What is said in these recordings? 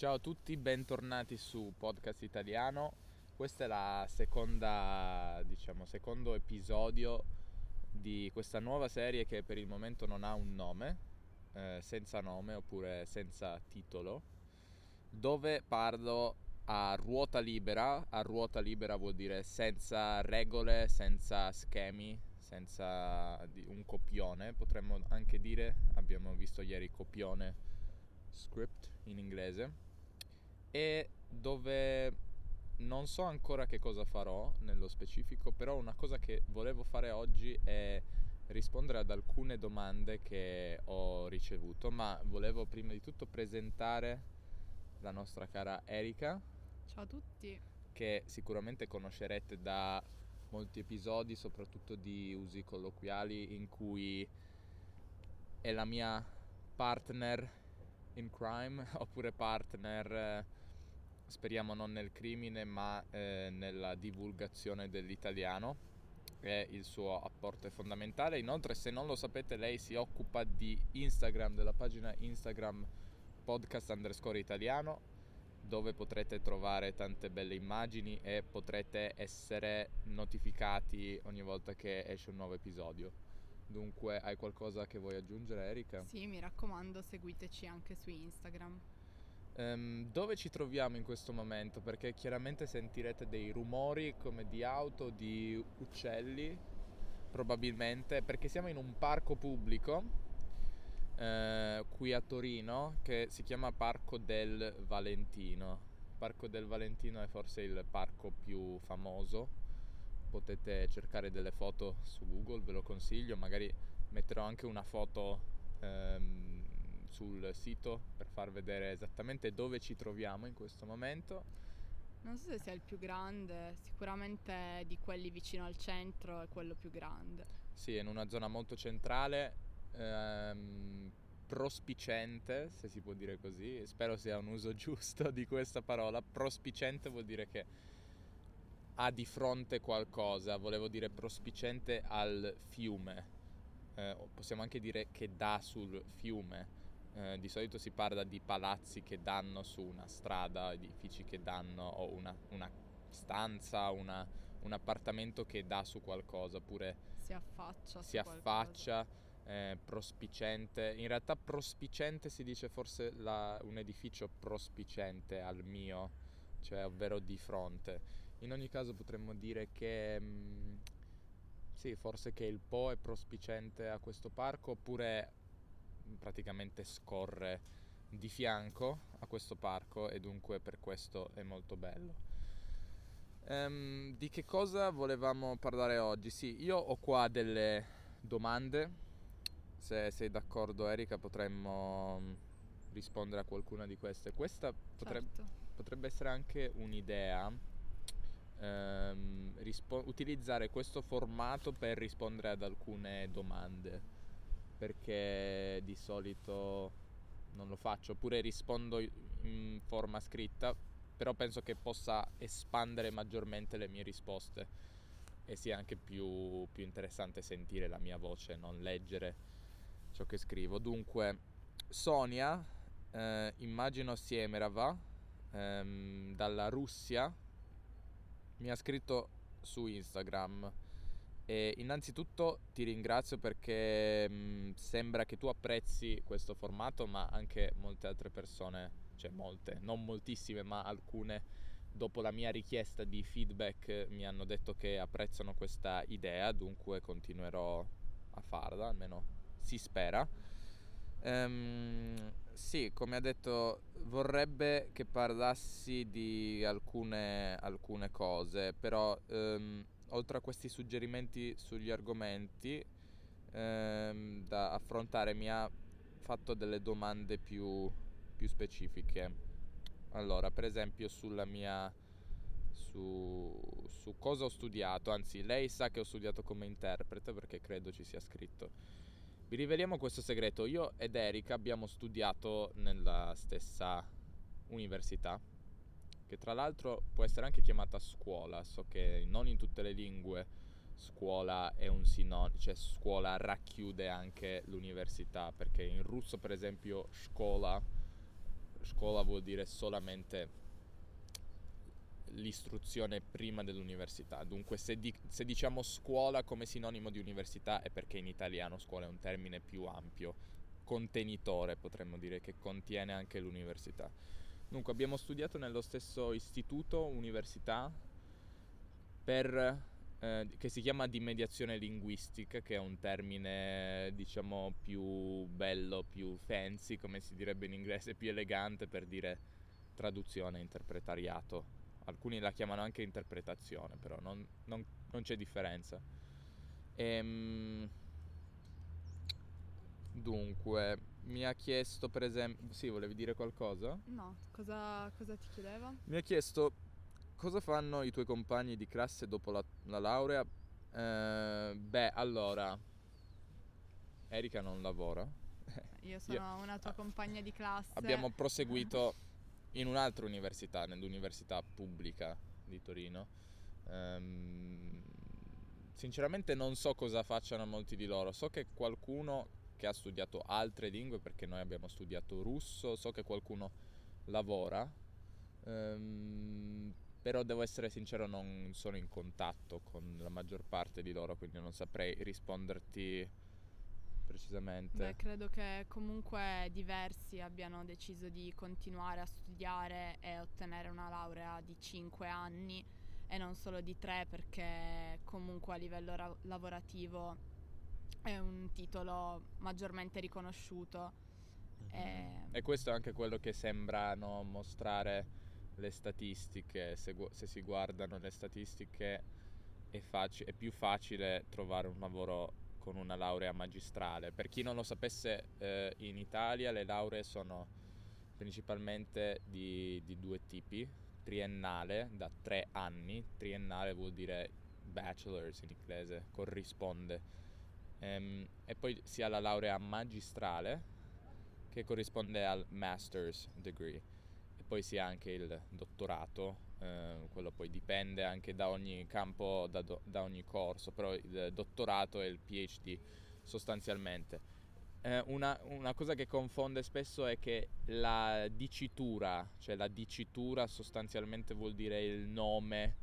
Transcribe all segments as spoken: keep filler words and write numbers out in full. Ciao a tutti, bentornati su Podcast Italiano. Questa è la seconda, diciamo, secondo episodio di questa nuova serie che per il momento non ha un nome, eh, senza nome oppure senza titolo, dove parlo a ruota libera. A ruota libera vuol dire senza regole, senza schemi, senza un copione, potremmo anche dire. Abbiamo visto ieri copione script in inglese. E dove non so ancora che cosa farò nello specifico, però una cosa che volevo fare oggi è rispondere ad alcune domande che ho ricevuto, ma volevo prima di tutto presentare la nostra cara Erika. Ciao a tutti! Che sicuramente conoscerete da molti episodi, soprattutto di Usi Colloquiali, in cui è la mia partner in crime, oppure partner... speriamo non nel crimine, ma eh, nella divulgazione dell'italiano. È il suo apporto è fondamentale. Inoltre, se non lo sapete, lei si occupa di Instagram, della pagina Instagram podcast underscore italiano, dove potrete trovare tante belle immagini e potrete essere notificati ogni volta che esce un nuovo episodio. Dunque, hai qualcosa che vuoi aggiungere, Erika? Sì, mi raccomando, seguiteci anche su Instagram. Dove ci troviamo in questo momento? Perché chiaramente sentirete dei rumori come di auto, di uccelli, probabilmente, perché siamo in un parco pubblico eh, qui a Torino che si chiama Parco del Valentino. Parco del Valentino è forse il parco più famoso, potete cercare delle foto su Google, ve lo consiglio, magari metterò anche una foto ehm, sul sito per far vedere esattamente dove ci troviamo in questo momento. Non so se sia il più grande, sicuramente di quelli vicino al centro è quello più grande. Sì, è in una zona molto centrale, ehm, prospiciente, se si può dire così, spero sia un uso giusto di questa parola. Prospiciente vuol dire che ha di fronte qualcosa, volevo dire prospiciente al fiume, eh, possiamo anche dire che dà sul fiume. Eh, di solito si parla di palazzi che danno su una strada, edifici che danno, o una, una stanza, una, un appartamento che dà su qualcosa, oppure si affaccia, si affaccia eh, prospiciente. In realtà prospiciente si dice forse la, un edificio prospiciente al mio, cioè ovvero di fronte. In ogni caso potremmo dire che... Mh, sì, forse che il Po è prospiciente a questo parco, oppure... praticamente scorre di fianco a questo parco e dunque per questo è molto bello. Ehm, di che cosa volevamo parlare oggi? Sì, io ho qua delle domande, se sei d'accordo Erika potremmo rispondere a qualcuna di queste. Questa potreb- certo. potrebbe essere anche un'idea, ehm, rispo- utilizzare questo formato per rispondere ad alcune domande, perché di solito non lo faccio, oppure rispondo in forma scritta, però penso che possa espandere maggiormente le mie risposte e sia anche più, più interessante sentire la mia voce, non leggere ciò che scrivo. Dunque, Sonia, eh, immagino Siemerava, ehm, dalla Russia, mi ha scritto su Instagram. E innanzitutto ti ringrazio perché mh, sembra che tu apprezzi questo formato, ma anche molte altre persone, cioè molte, non moltissime, ma alcune, dopo la mia richiesta di feedback, mi hanno detto che apprezzano questa idea, dunque continuerò a farla, almeno si spera. Ehm, sì, come ha detto, vorrebbe che parlassi di alcune, alcune cose, però... Ehm, oltre a questi suggerimenti sugli argomenti ehm, da affrontare, mi ha fatto delle domande più, più specifiche. Allora, per esempio sulla mia su, su cosa ho studiato, anzi lei sa che ho studiato come interprete perché credo ci sia scritto. Vi riveliamo questo segreto, io ed Erika abbiamo studiato nella stessa università, che tra l'altro può essere anche chiamata scuola. So che non in tutte le lingue scuola è un sinonimo, cioè scuola racchiude anche l'università, perché in russo per esempio scuola scuola vuol dire solamente l'istruzione prima dell'università. Dunque se, di, se diciamo scuola come sinonimo di università è perché in italiano scuola è un termine più ampio, contenitore, potremmo dire, che contiene anche l'università. Dunque abbiamo studiato nello stesso istituto, università, per, eh, che si chiama di mediazione linguistica, che è un termine diciamo più bello, più fancy, come si direbbe in inglese, più elegante per dire traduzione, interpretariato. Alcuni la chiamano anche interpretazione, però non, non, non c'è differenza. Ehm, dunque, mi ha chiesto per esempio... Sì, volevi dire qualcosa? No, cosa, cosa ti chiedeva? Mi ha chiesto cosa fanno i tuoi compagni di classe dopo la, la laurea. Eh, beh, allora... Erika non lavora. Io sono Io, una tua ah, compagna di classe. Abbiamo proseguito... in un'altra università, nell'università pubblica di Torino. Ehm, sinceramente non so cosa facciano molti di loro. So che qualcuno che ha studiato altre lingue, perché noi abbiamo studiato russo, so che qualcuno lavora, ehm, però devo essere sincero, non sono in contatto con la maggior parte di loro, quindi non saprei risponderti precisamente. Beh, credo che comunque diversi abbiano deciso di continuare a studiare e ottenere una laurea di cinque anni e non solo di tre, perché comunque a livello ra- lavorativo è un titolo maggiormente riconosciuto. Mm-hmm. e... e questo è anche quello che sembrano mostrare le statistiche. Se, gu- se si guardano le statistiche è, faci- è più facile trovare un lavoro con una laurea magistrale. Per chi non lo sapesse, eh, in Italia le lauree sono principalmente di, di due tipi: triennale da tre anni, triennale vuol dire bachelor's in inglese, corrisponde, ehm, e poi si ha la laurea magistrale che corrisponde al master's degree, e poi si ha anche il dottorato. Uh, quello poi dipende anche da ogni campo, da, do, da ogni corso, però il dottorato e il PhD sostanzialmente. Uh, una, una cosa che confonde spesso è che la dicitura, cioè la dicitura sostanzialmente vuol dire il nome,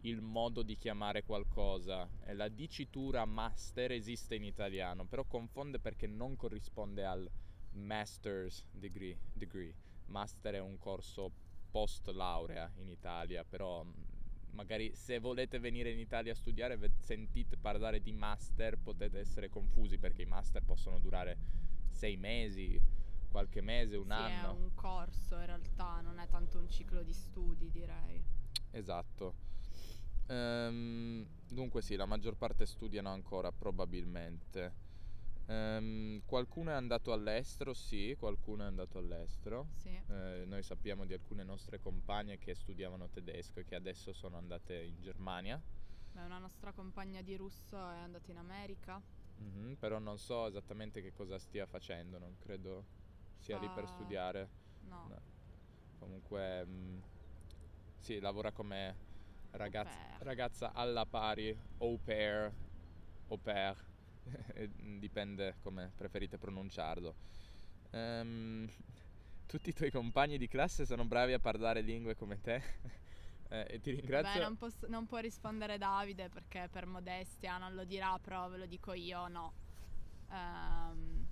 il modo di chiamare qualcosa, e la dicitura master esiste in italiano, però confonde perché non corrisponde al master's degree. degree. Master è un corso post laurea in Italia, però magari se volete venire in Italia a studiare ve- sentite parlare di master, potete essere confusi perché i master possono durare sei mesi, qualche mese, un sì, anno. È un corso in realtà, non è tanto un ciclo di studi, direi. Esatto. Ehm, dunque sì, la maggior parte studiano ancora probabilmente. Um, qualcuno è andato all'estero, sì, qualcuno è andato all'estero. Sì. Eh, noi sappiamo di alcune nostre compagne che studiavano tedesco e che adesso sono andate in Germania. Beh, una nostra compagna di russo è andata in America. Mm-hmm, però non so esattamente che cosa stia facendo, non credo sia uh, lì per studiare. No. no. Comunque, mh, sì, lavora come ragazza, ragazza alla pari, au pair, au pair. Dipende come preferite pronunciarlo. Um, tutti i tuoi compagni di classe sono bravi a parlare lingue come te. eh, e ti ringrazio. Beh, non, posso, non può rispondere Davide perché per modestia non lo dirà, però ve lo dico io, no. Um,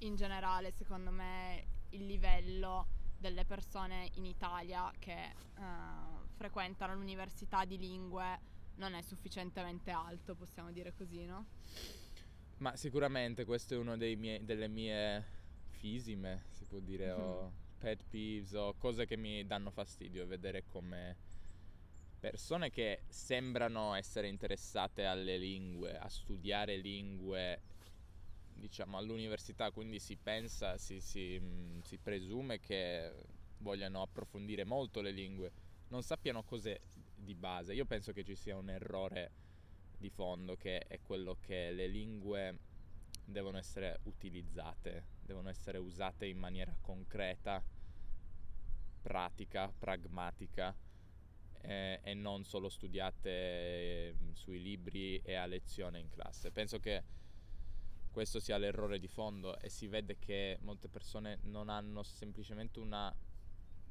in generale, secondo me, il livello delle persone in Italia che uh, frequentano l'università di lingue non è sufficientemente alto, possiamo dire così, no? Ma sicuramente questo è uno dei miei, delle mie fisime, si può dire, mm-hmm. o pet peeves, o cose che mi danno fastidio, vedere come persone che sembrano essere interessate alle lingue, a studiare lingue, diciamo, all'università, quindi si pensa, si, si, si presume che vogliano approfondire molto le lingue, non sappiano cose di base. Io penso che ci sia un errore di fondo, che è quello che le lingue devono essere utilizzate, devono essere usate in maniera concreta, pratica, pragmatica, eh, e non solo studiate sui libri e a lezione in classe. Penso che questo sia l'errore di fondo, e si vede che molte persone non hanno semplicemente una...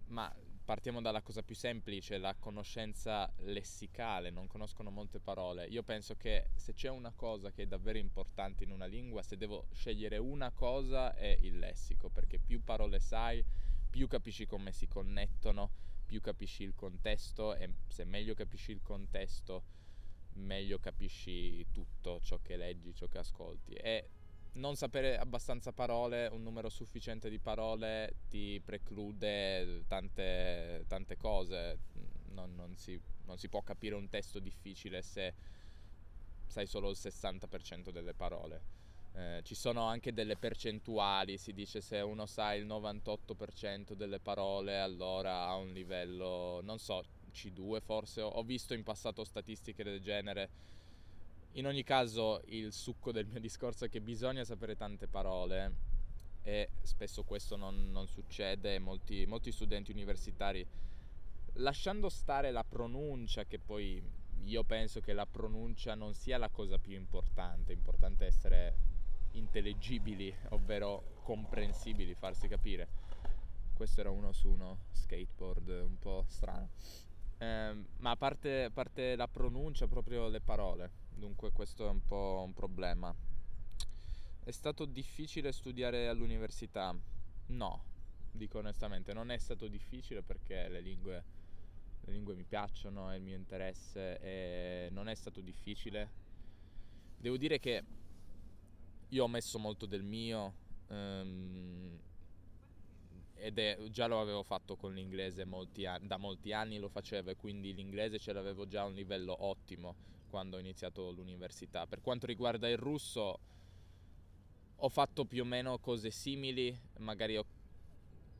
Ma partiamo dalla cosa più semplice, la conoscenza lessicale, non conoscono molte parole. Io penso che se c'è una cosa che è davvero importante in una lingua, se devo scegliere una cosa, è il lessico, perché più parole sai, più capisci come si connettono, più capisci il contesto, e se meglio capisci il contesto, meglio capisci tutto ciò che leggi, ciò che ascolti. E non sapere abbastanza parole, un numero sufficiente di parole, ti preclude tante, tante cose. Non, non, si, non si può capire un testo difficile se sai solo il sessanta per cento delle parole. Eh, ci sono anche delle percentuali, si dice se uno sa il novantotto per cento delle parole allora ha un livello, non so, C due forse. Ho visto in passato statistiche del genere. In ogni caso, il succo del mio discorso è che bisogna sapere tante parole, e spesso questo non, non succede. Molti, molti studenti universitari, lasciando stare la pronuncia, che poi io penso che la pronuncia non sia la cosa più importante, importante è essere intellegibili, ovvero comprensibili, farsi capire. Questo era uno su uno skateboard un po' strano. Eh, ma a parte, a parte la pronuncia, proprio le parole, dunque questo è un po' un problema. È stato difficile studiare all'università? No, dico onestamente, non è stato difficile perché le lingue, le lingue mi piacciono, è il mio interesse, e non è stato difficile. Devo dire che io ho messo molto del mio, ehm, ed è, già lo avevo fatto con l'inglese molti anni, da molti anni lo facevo, e quindi l'inglese ce l'avevo già a un livello ottimo quando ho iniziato l'università. Per quanto riguarda il russo, ho fatto più o meno cose simili, magari ho...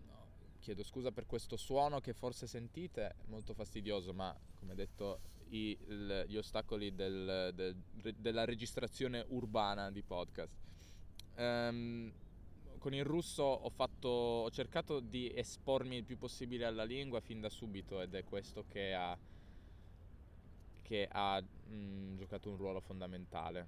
no, chiedo scusa per questo suono che forse sentite, è molto fastidioso, ma come detto i, il, gli ostacoli del, del, della registrazione urbana di podcast. Um, Con il russo ho fatto, ho cercato di espormi il più possibile alla lingua fin da subito, ed è questo che ha, che ha mh, giocato un ruolo fondamentale.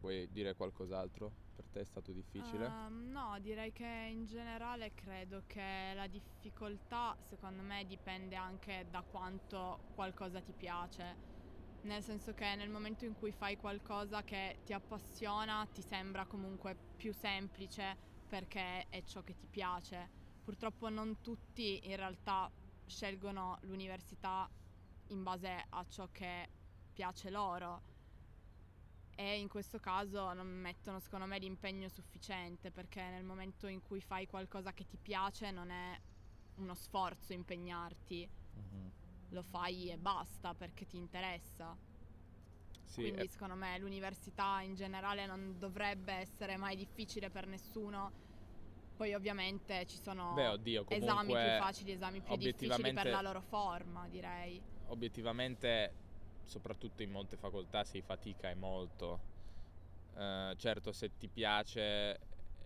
Vuoi dire qualcos'altro? Per te è stato difficile? Uh, no, direi che in generale credo che la difficoltà, secondo me, dipende anche da quanto qualcosa ti piace. Nel senso che nel momento in cui fai qualcosa che ti appassiona, ti sembra comunque più semplice perché è ciò che ti piace. Purtroppo non tutti in realtà scelgono l'università in base a ciò che piace loro, e in questo caso non mettono, secondo me, l'impegno sufficiente, perché nel momento in cui fai qualcosa che ti piace non è uno sforzo impegnarti. Mm-hmm. Lo fai e basta perché ti interessa. Sì, quindi è... secondo me l'università in generale non dovrebbe essere mai difficile per nessuno. Poi ovviamente ci sono Beh, oddio, comunque, esami più facili, esami più difficili per la loro forma, direi. Obiettivamente, soprattutto in molte facoltà, si fatica e molto. Uh, certo, se ti piace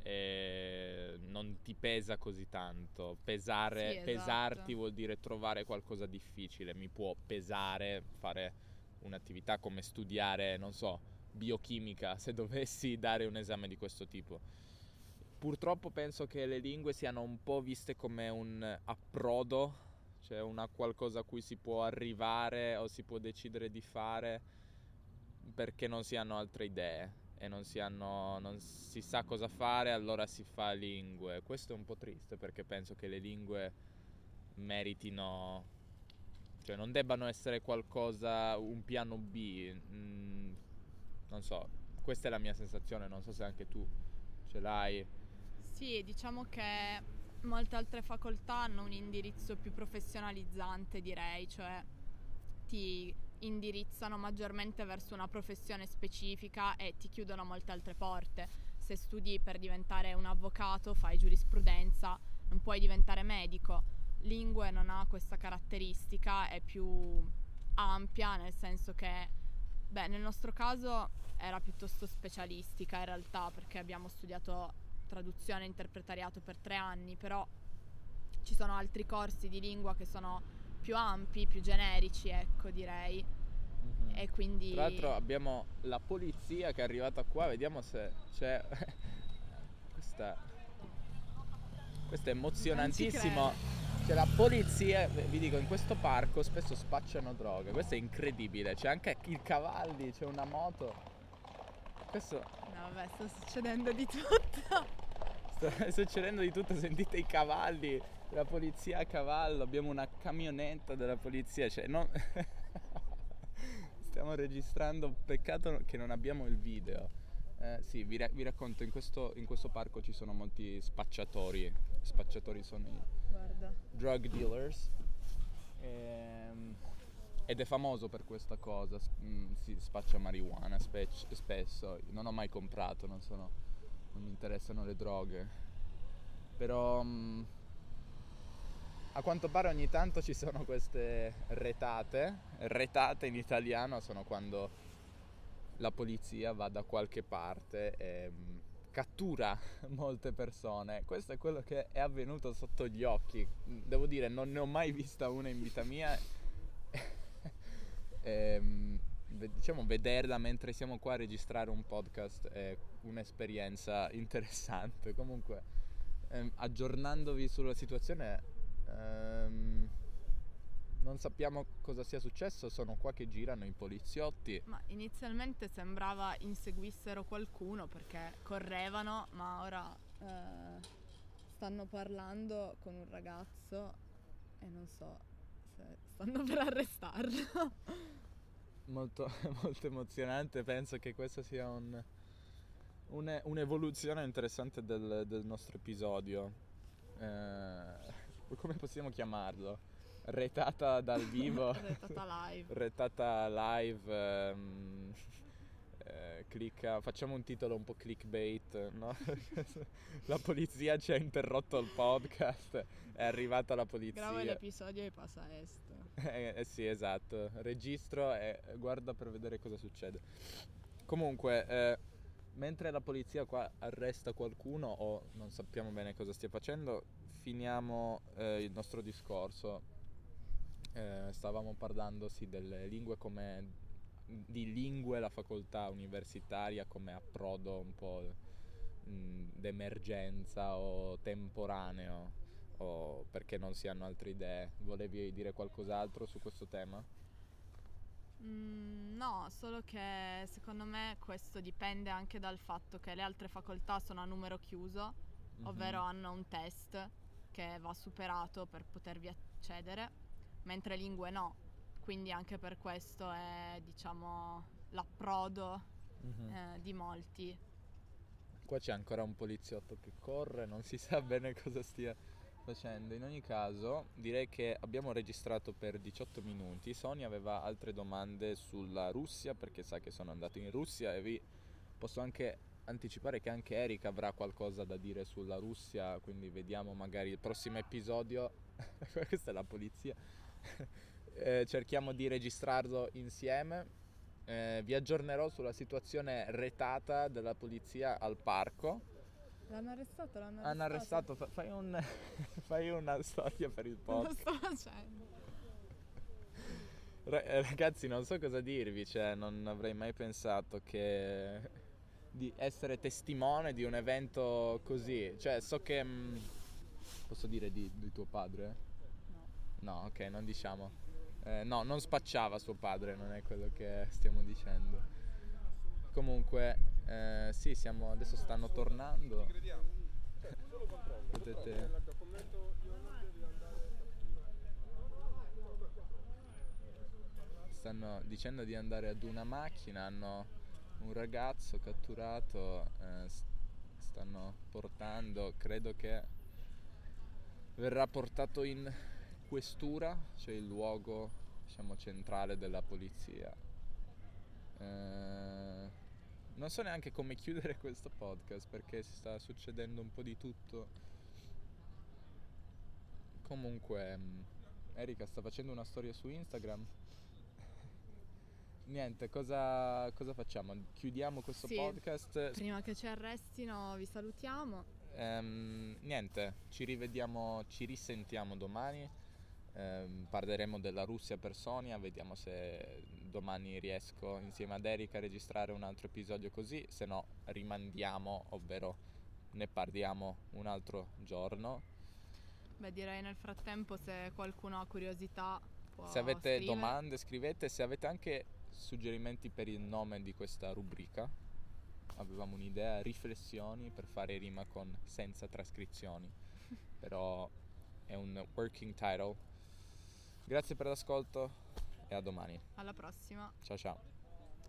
e non ti pesa così tanto. Pesare, sì, esatto. Pesarti vuol dire trovare qualcosa difficile. Mi può pesare fare un'attività come studiare, non so, biochimica, se dovessi dare un esame di questo tipo. Purtroppo penso che le lingue siano un po' viste come un approdo, cioè una qualcosa a cui si può arrivare o si può decidere di fare, perché non si hanno altre idee e non si hanno, non si sa cosa fare, allora si fa lingue. Questo è un po' triste, perché penso che le lingue meritino, cioè non debbano essere qualcosa, un piano B. Mm, non so, questa è la mia sensazione, non so se anche tu ce l'hai. Sì, diciamo che molte altre facoltà hanno un indirizzo più professionalizzante, direi, cioè ti indirizzano maggiormente verso una professione specifica e ti chiudono molte altre porte. Se studi per diventare un avvocato, fai giurisprudenza, non puoi diventare medico. Lingue non ha questa caratteristica, è più ampia, nel senso che, beh, nel nostro caso era piuttosto specialistica in realtà, perché abbiamo studiato traduzione e interpretariato per tre anni, però ci sono altri corsi di lingua che sono più ampi, più generici, ecco, direi. mm-hmm. E quindi tra l'altro abbiamo la polizia che è arrivata qua, vediamo se c'è questa questo è emozionantissimo. C'è la polizia, vi dico, in questo parco spesso spacciano droga, questo è incredibile, c'è anche i cavalli, c'è una moto. Questo... No, vabbè, sta succedendo di tutto. Sta succedendo di tutto, sentite i cavalli, la polizia a cavallo, abbiamo una camionetta della polizia, cioè non... Stiamo registrando, peccato che non abbiamo il video. Eh, sì, vi, ra- vi racconto, in questo, in questo parco ci sono molti spacciatori, spacciatori sono i Guarda. drug dealers ehm, ed è famoso per questa cosa, mm, si spaccia marijuana spec- spesso, non ho mai comprato, non, sono, non mi interessano le droghe, però mm, a quanto pare ogni tanto ci sono queste retate, retate in italiano sono quando... la polizia va da qualche parte e um, cattura molte persone. Questo è quello che è avvenuto sotto gli occhi. Devo dire, non ne ho mai vista una in vita mia. e, um, diciamo, vederla mentre siamo qua a registrare un podcast è un'esperienza interessante. Comunque, um, aggiornandovi sulla situazione, um, non sappiamo cosa sia successo, sono qua che girano i poliziotti. Ma inizialmente sembrava inseguissero qualcuno perché correvano, ma ora eh, stanno parlando con un ragazzo e non so se stanno per arrestarlo. Molto, molto emozionante, penso che questa sia un, un, un'evoluzione interessante del, del nostro episodio. Eh, come possiamo chiamarlo? Retata dal vivo. Retata live. Retata live. Ehm, eh, clicca. Facciamo un titolo un po' clickbait, no? La polizia ci ha interrotto il podcast. È arrivata la polizia. Grava l'episodio e passa a est. Eh, eh sì, esatto. Registro e guarda per vedere cosa succede. Comunque, eh, mentre la polizia qua arresta qualcuno o non sappiamo bene cosa stia facendo, finiamo eh, il nostro discorso. Eh, stavamo parlando sì delle lingue, come di lingue la facoltà universitaria come approdo un po' mh, d'emergenza o temporaneo, o perché non si hanno altre idee. Volevi dire qualcos'altro su questo tema? Mm, no, solo che secondo me questo dipende anche dal fatto che le altre facoltà sono a numero chiuso, mm-hmm. ovvero hanno un test che va superato per potervi accedere, mentre lingue no, quindi anche per questo è, diciamo, l'approdo mm-hmm. eh, di molti. Qua c'è ancora un poliziotto che corre, non si sa bene cosa stia facendo. In ogni caso direi che abbiamo registrato per diciotto minuti. Sonia aveva altre domande sulla Russia perché sa che sono andato in Russia, e vi posso anche anticipare che anche Erika avrà qualcosa da dire sulla Russia, quindi vediamo magari il prossimo episodio. Questa è la polizia. Eh, cerchiamo di registrarlo insieme. Eh, vi aggiornerò sulla situazione retata della polizia al parco. L'hanno arrestato, l'hanno arrestato. Hanno arrestato. F- fai un fai una storia per il podcast. Lo sto facendo. R- ragazzi, non so cosa dirvi, cioè non avrei mai pensato che di essere testimone di un evento così, cioè so che mh, posso dire di, di tuo padre? No, ok, non diciamo. Eh, no, non spacciava suo padre, non è quello che stiamo dicendo. Comunque, eh, sì, siamo adesso stanno tornando. Potete... Stanno dicendo di andare ad una macchina, hanno un ragazzo catturato, eh, stanno portando, credo che verrà portato in... questura, cioè il luogo, diciamo, centrale della polizia. Eh, non so neanche come chiudere questo podcast perché si sta succedendo un po' di tutto. Comunque, Erika sta facendo una storia su Instagram. Niente, cosa, cosa facciamo? Chiudiamo questo sì, podcast? Prima che ci arrestino vi salutiamo. Eh, niente, ci rivediamo, ci risentiamo domani. Ehm, parleremo della Russia per Sonia, vediamo se domani riesco insieme ad Erika a registrare un altro episodio così, se no rimandiamo, ovvero ne parliamo un altro giorno. Beh, direi nel frattempo se qualcuno ha curiosità può Se avete scrivere. domande scrivete, se avete anche suggerimenti per il nome di questa rubrica, avevamo un'idea, riflessioni per fare rima con senza trascrizioni, però è un working title. Grazie per l'ascolto e a domani. Alla prossima. Ciao ciao.